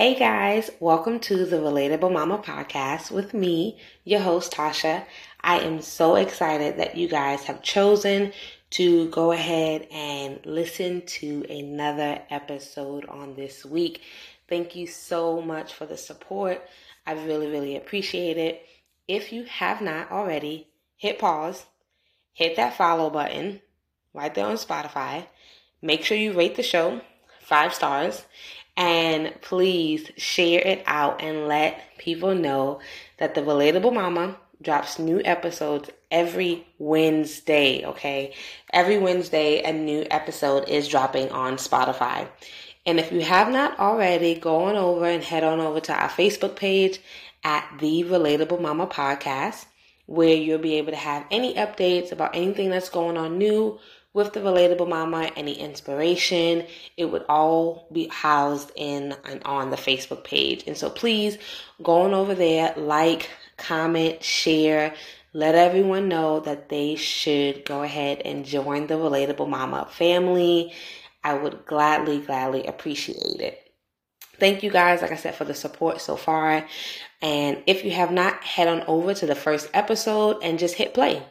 Hey guys, welcome to the Relatable Mama Podcast with me, your host Tasha. I am so excited that you guys have chosen to go ahead and listen to another episode on this week. Thank you so much for the support. I really appreciate it. If you have not already, hit pause, hit that follow button right there on Spotify. Make sure you rate the show 5 stars. And please share it out and let people know that the Relatable Mama drops new episodes every Wednesday, okay? Every Wednesday, a new episode is dropping on Spotify. And if you have not already, go on over and head on over to our Facebook page at the Relatable Mama Podcast, where you'll be able to have any updates about anything that's going on new with the Relatable Mama, any inspiration. It would all be housed in and on the Facebook page. And so please go on over there, like, comment, share, let everyone know that they should go ahead and join the Relatable Mama family. I would gladly appreciate it. Thank you guys, like I said, for the support so far. And if you have not, head on over to the first episode and just hit play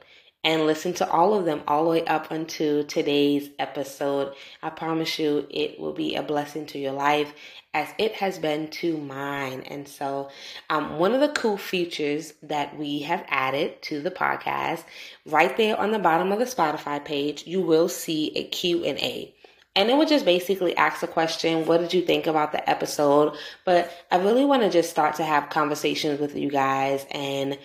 and listen to all of them all the way up until today's episode. I promise you it will be a blessing to your life as it has been to mine. And so one of the cool features that we have added to the podcast, right there on the bottom of the Spotify page, you will see a Q&A. And it would just basically ask a question, what did you think about the episode? But I really want to just start to have conversations with you guys. And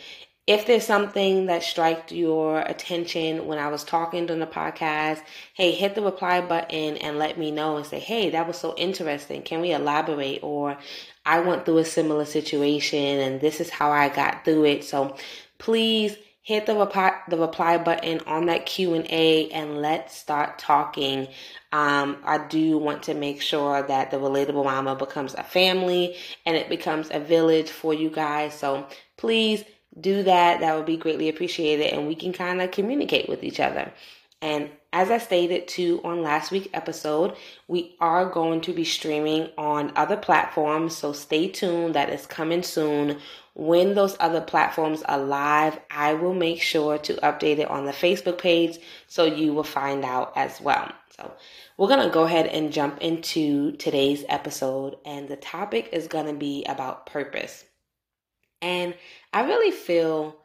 if there's something that struck your attention when I was talking during the podcast, hey, hit the reply button and let me know and say, hey, that was so interesting. Can we elaborate? Or I went through a similar situation and this is how I got through it. So please hit the reply button on that Q&A and let's start talking. I do want to make sure that the Relatable Mama becomes a family and it becomes a village for you guys. So please do that. That would be greatly appreciated. And we can kind of communicate with each other. And as I stated too on last week's episode, we are going to be streaming on other platforms. So stay tuned. That is coming soon. When those other platforms are live, I will make sure to update it on the Facebook page. So you will find out as well. So we're going to go ahead and jump into today's episode. And the topic is going to be about purpose. And I really feel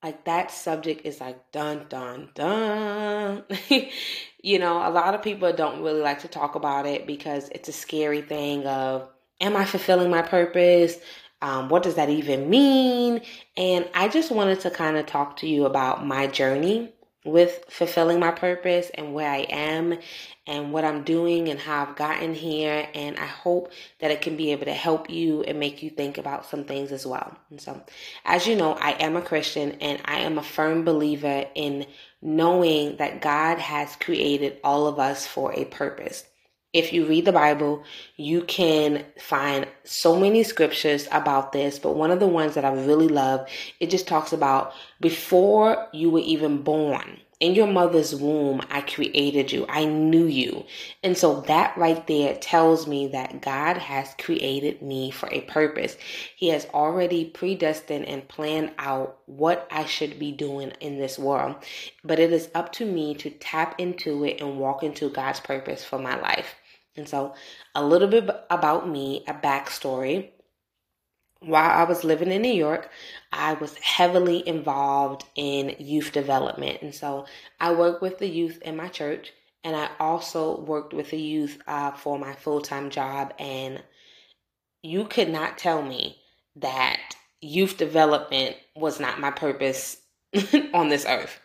like that subject is like dun, dun, dun. You know, a lot of people don't really like to talk about it because it's a scary thing of, am I fulfilling my purpose? What does that even mean? And I just wanted to kind of talk to you about my journey with fulfilling my purpose and where I am and what I'm doing and how I've gotten here. And I hope that it can be able to help you and make you think about some things as well. And so, as you know, I am a Christian and I am a firm believer in knowing that God has created all of us for a purpose. If you read the Bible, you can find so many scriptures about this, but one of the ones that I really love, it just talks about before you were even born, in your mother's womb, I created you. I knew you. And so that right there tells me that God has created me for a purpose. He has already predestined and planned out what I should be doing in this world. But it is up to me to tap into it and walk into God's purpose for my life. And so a little bit about me, a backstory. While I was living in New York, I was heavily involved in youth development. And so I worked with the youth in my church, and I also worked with the youth for my full-time job. And you could not tell me that youth development was not my purpose on this earth.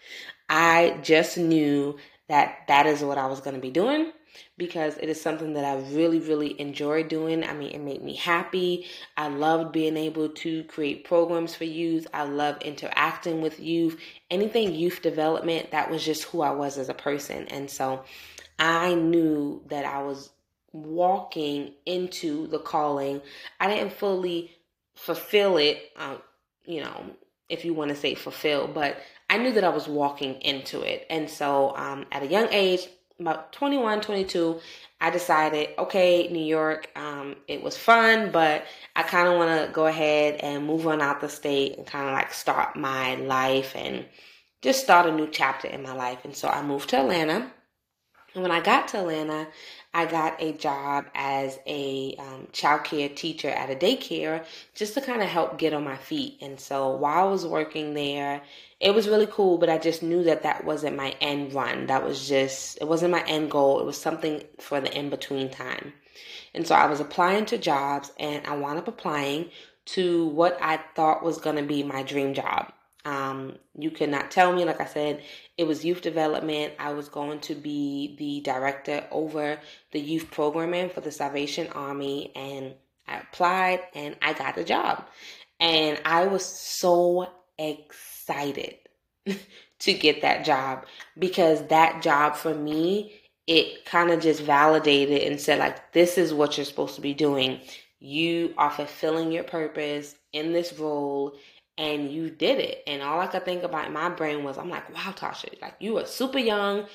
I just knew that that is what I was going to be doing, because it is something that I really enjoy doing. I mean, it made me happy. I loved being able to create programs for youth. I love interacting with youth. Anything youth development, that was just who I was as a person. And so I knew that I was walking into the calling. I didn't fully fulfill it, you know, if you want to say fulfill, but I knew that I was walking into it. And so at a young age, about 21, 22, I decided, okay, New York, it was fun, but I kind of want to go ahead and move on out the state and kind of like start my life and just start a new chapter in my life. And so I moved to Atlanta. And when I got to Atlanta, I got a job as a childcare teacher at a daycare just to kind of help get on my feet. And so while I was working there, it was really cool, but I just knew that that wasn't my end run. That was just, it wasn't my end goal. It was something for the in-between time. And so I was applying to jobs, and I wound up applying to what I thought was going to be my dream job. You cannot tell me, like I said, it was youth development. I was going to be the director over the youth programming for the Salvation Army, and I applied and I got the job. And I was so excited to get that job, because that job for me, it kind of just validated and said, like, this is what you're supposed to be doing. You are fulfilling your purpose in this role. And you did it. And all I could think about in my brain was, I'm like, wow, Tasha, like, you are super young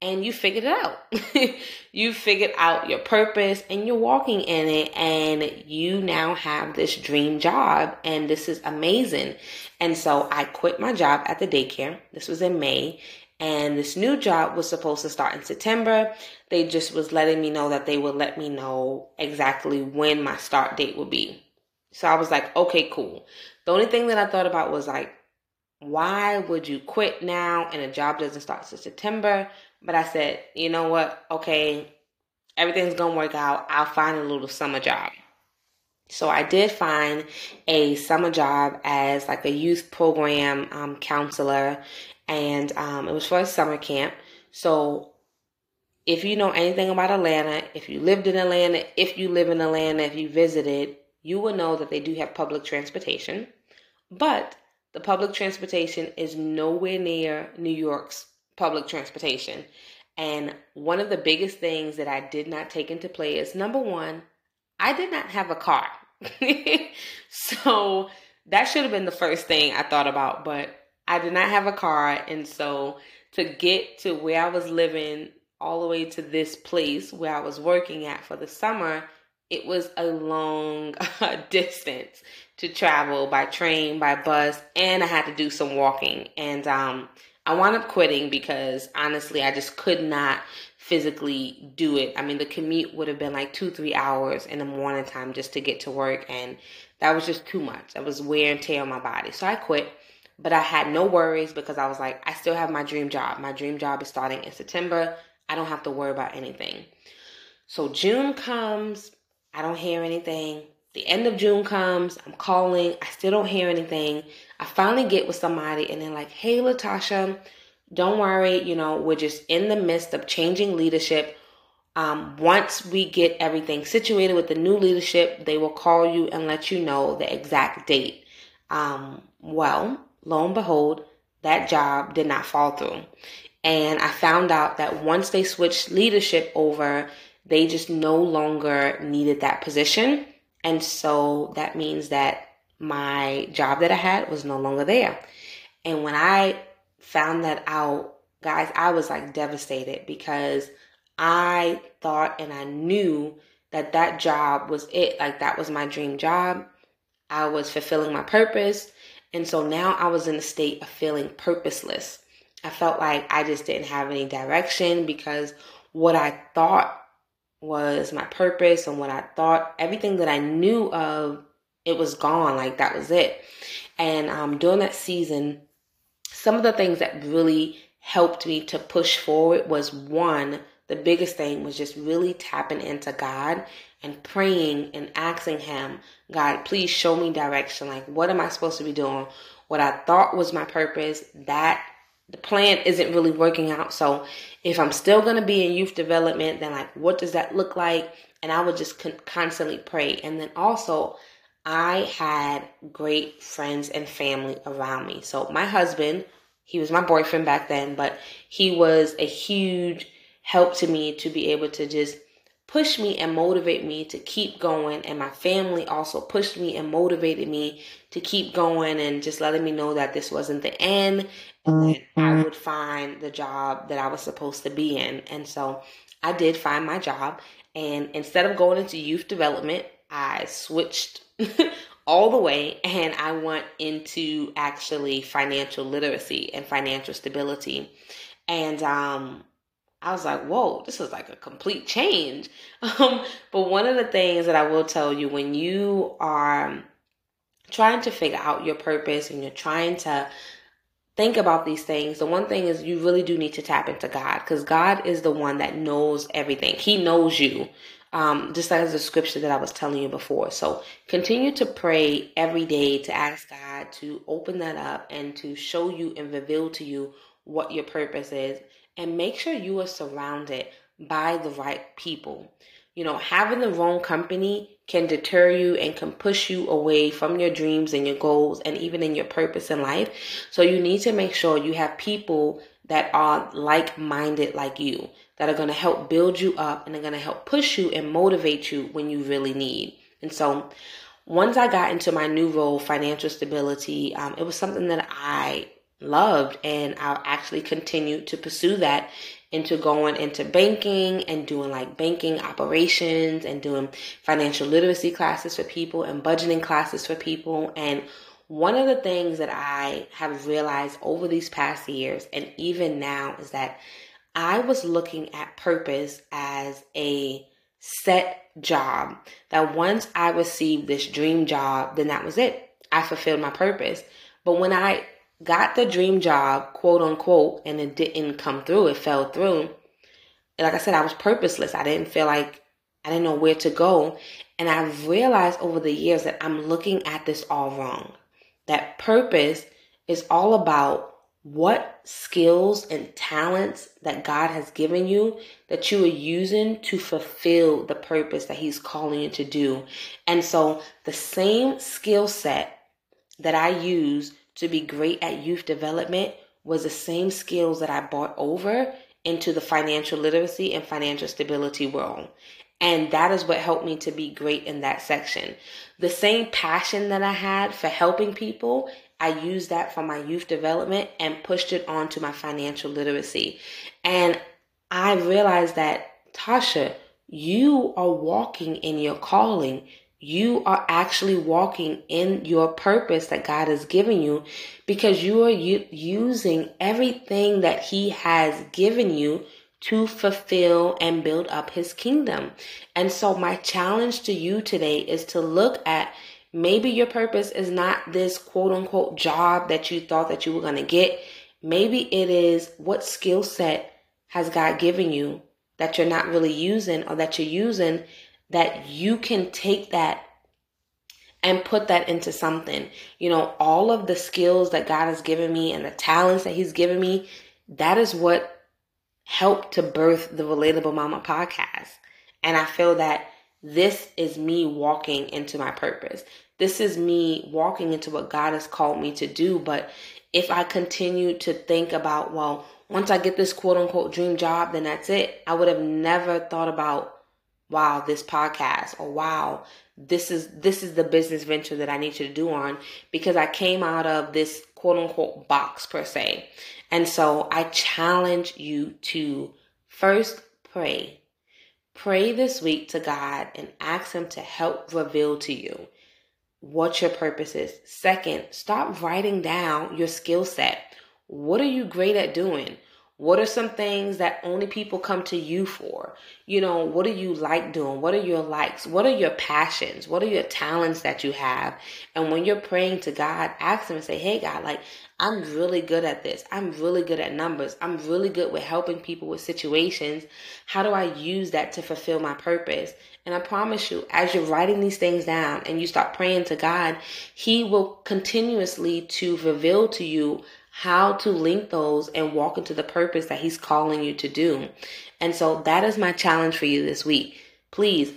and you figured it out. You figured out your purpose and you're walking in it, and you now have this dream job, and this is amazing. And so I quit my job at the daycare. This was in May, and this new job was supposed to start in September. They just was letting me know that they would let me know exactly when my start date would be. So I was like, okay, cool. The only thing that I thought about was, like, why would you quit now and a job doesn't start till September? But I said, you know what? Okay, everything's going to work out. I'll find a little summer job. So I did find a summer job as like a youth program counselor, and it was for a summer camp. So if you know anything about Atlanta, if you lived in Atlanta, if you live in Atlanta, if you visited, you will know that they do have public transportation, but the public transportation is nowhere near New York's public transportation. And one of the biggest things that I did not take into play is, number one, I did not have a car. So that should have been the first thing I thought about, but I did not have a car. And so to get to where I was living all the way to this place where I was working at for the summer, it was a long distance to travel by train, by bus, and I had to do some walking. And I wound up quitting because, honestly, I just could not physically do it. I mean, the commute would have been like 2-3 hours in the morning time just to get to work, and that was just too much. That was wear and tear on my body. So I quit, but I had no worries because I was like, I still have my dream job. My dream job is starting in September. I don't have to worry about anything. So June comes. I don't hear anything. The end of June comes. I'm calling. I still don't hear anything. I finally get with somebody, and they're like, hey, LaTasha, don't worry. You know, we're just in the midst of changing leadership. Once we get everything situated with the new leadership, they will call you and let you know the exact date. Well, lo and behold, that job did not fall through. And I found out that once they switched leadership over, they just no longer needed that position. And so that means that my job that I had was no longer there. And when I found that out, guys, I was like devastated, because I thought and I knew that that job was it. Like, that was my dream job. I was fulfilling my purpose. And so now I was in a state of feeling purposeless. I felt like I just didn't have any direction, because what I thought was my purpose and what I thought, everything that I knew of, it was gone. Like, that was it. And during that season, some of the things that really helped me to push forward was, one, the biggest thing was just really tapping into God and praying and asking him, God, please show me direction. Like, what am I supposed to be doing? What I thought was my purpose, that the plan isn't really working out. So if I'm still going to be in youth development, then, like, what does that look like? And I would just constantly pray. And then also, I had great friends and family around me. So my husband, he was my boyfriend back then, but he was a huge help to me to be able to just pushed me and motivated me to keep going. And my family also pushed me and motivated me to keep going and just letting me know that this wasn't the end and that I would find the job that I was supposed to be in. And so I did find my job. And instead of going into youth development, I switched all the way, and I went into actually financial literacy and financial stability. And I was like, whoa, this is like a complete change. But one of the things that I will tell you, when you are trying to figure out your purpose and you're trying to think about these things, the one thing is you really do need to tap into God, because God is the one that knows everything. He knows you. Just like the scripture that I was telling you before. So continue to pray every day to ask God to open that up and to show you and reveal to you what your purpose is. And make sure you are surrounded by the right people. You know, having the wrong company can deter you and can push you away from your dreams and your goals and even in your purpose in life. So you need to make sure you have people that are like-minded like you, that are going to help build you up and are going to help push you and motivate you when you really need. And so once I got into my new role, financial stability, it was something that I loved, and I actually continued to pursue that into going into banking and doing like banking operations and doing financial literacy classes for people and budgeting classes for people. And one of the things that I have realized over these past years and even now is that I was looking at purpose as a set job, that once I received this dream job, then that was it. I fulfilled my purpose. But when I got the dream job, quote unquote, and it didn't come through, it fell through. Like I said, I was purposeless. I didn't feel like, I didn't know where to go. And I've realized over the years that I'm looking at this all wrong. That purpose is all about what skills and talents that God has given you that you are using to fulfill the purpose that He's calling you to do. And so the same skill set that I used to be great at youth development was the same skills that I brought over into the financial literacy and financial stability world. And that is what helped me to be great in that section. The same passion that I had for helping people, I used that for my youth development and pushed it on to my financial literacy. And I realized that, Tasha, you are walking in your calling. You are actually walking in your purpose that God has given you, because you are using everything that He has given you to fulfill and build up His kingdom. And so my challenge to you today is to look at, maybe your purpose is not this quote unquote job that you thought that you were going to get. Maybe it is, what skill set has God given you that you're not really using, or that you're using, that you can take that and put that into something. You know, all of the skills that God has given me and the talents that He's given me, that is what helped to birth the Relatable Mama podcast. And I feel that this is me walking into my purpose. This is me walking into what God has called me to do. But if I continue to think about, well, once I get this quote unquote dream job, then that's it, I would have never thought about, wow, this podcast, or wow, this is the business venture that I need you to do on, because I came out of this quote unquote box per se. And so I challenge you to first pray. Pray this week to God and ask Him to help reveal to you what your purpose is. Second, stop writing down your skill set. What are you great at doing? What are some things that only people come to you for? You know, what do you like doing? What are your likes? What are your passions? What are your talents that you have? And when you're praying to God, ask Him and say, hey, God, like, I'm really good at this. I'm really good at numbers. I'm really good with helping people with situations. How do I use that to fulfill my purpose? And I promise you, as you're writing these things down and you start praying to God, He will continuously to reveal to you how to link those and walk into the purpose that He's calling you to do. And so that is my challenge for you this week. Please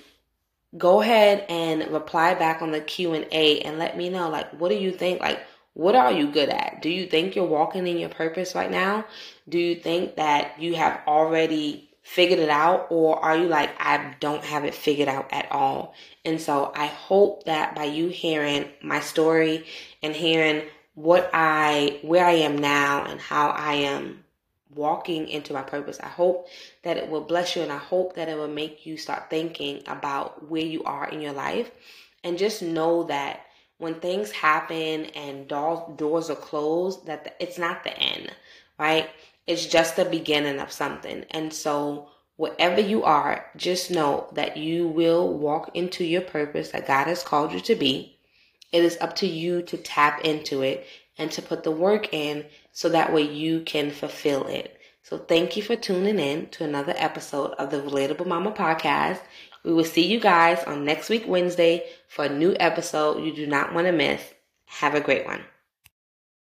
go ahead and reply back on the Q&A and let me know, like, what do you think? Like, what are you good at? Do you think you're walking in your purpose right now? Do you think that you have already figured it out, or are you like, I don't have it figured out at all? And so I hope that by you hearing my story and hearing where I am now and how I am walking into my purpose, I hope that it will bless you, and I hope that it will make you start thinking about where you are in your life. And just know that when things happen and doors are closed, that it's not the end, right? It's just the beginning of something. And so wherever you are, just know that you will walk into your purpose that God has called you to be. It is up to you to tap into it and to put the work in so that way you can fulfill it. So thank you for tuning in to another episode of the Relatable Mama Podcast. We will see you guys on next week Wednesday for a new episode you do not want to miss. Have a great one.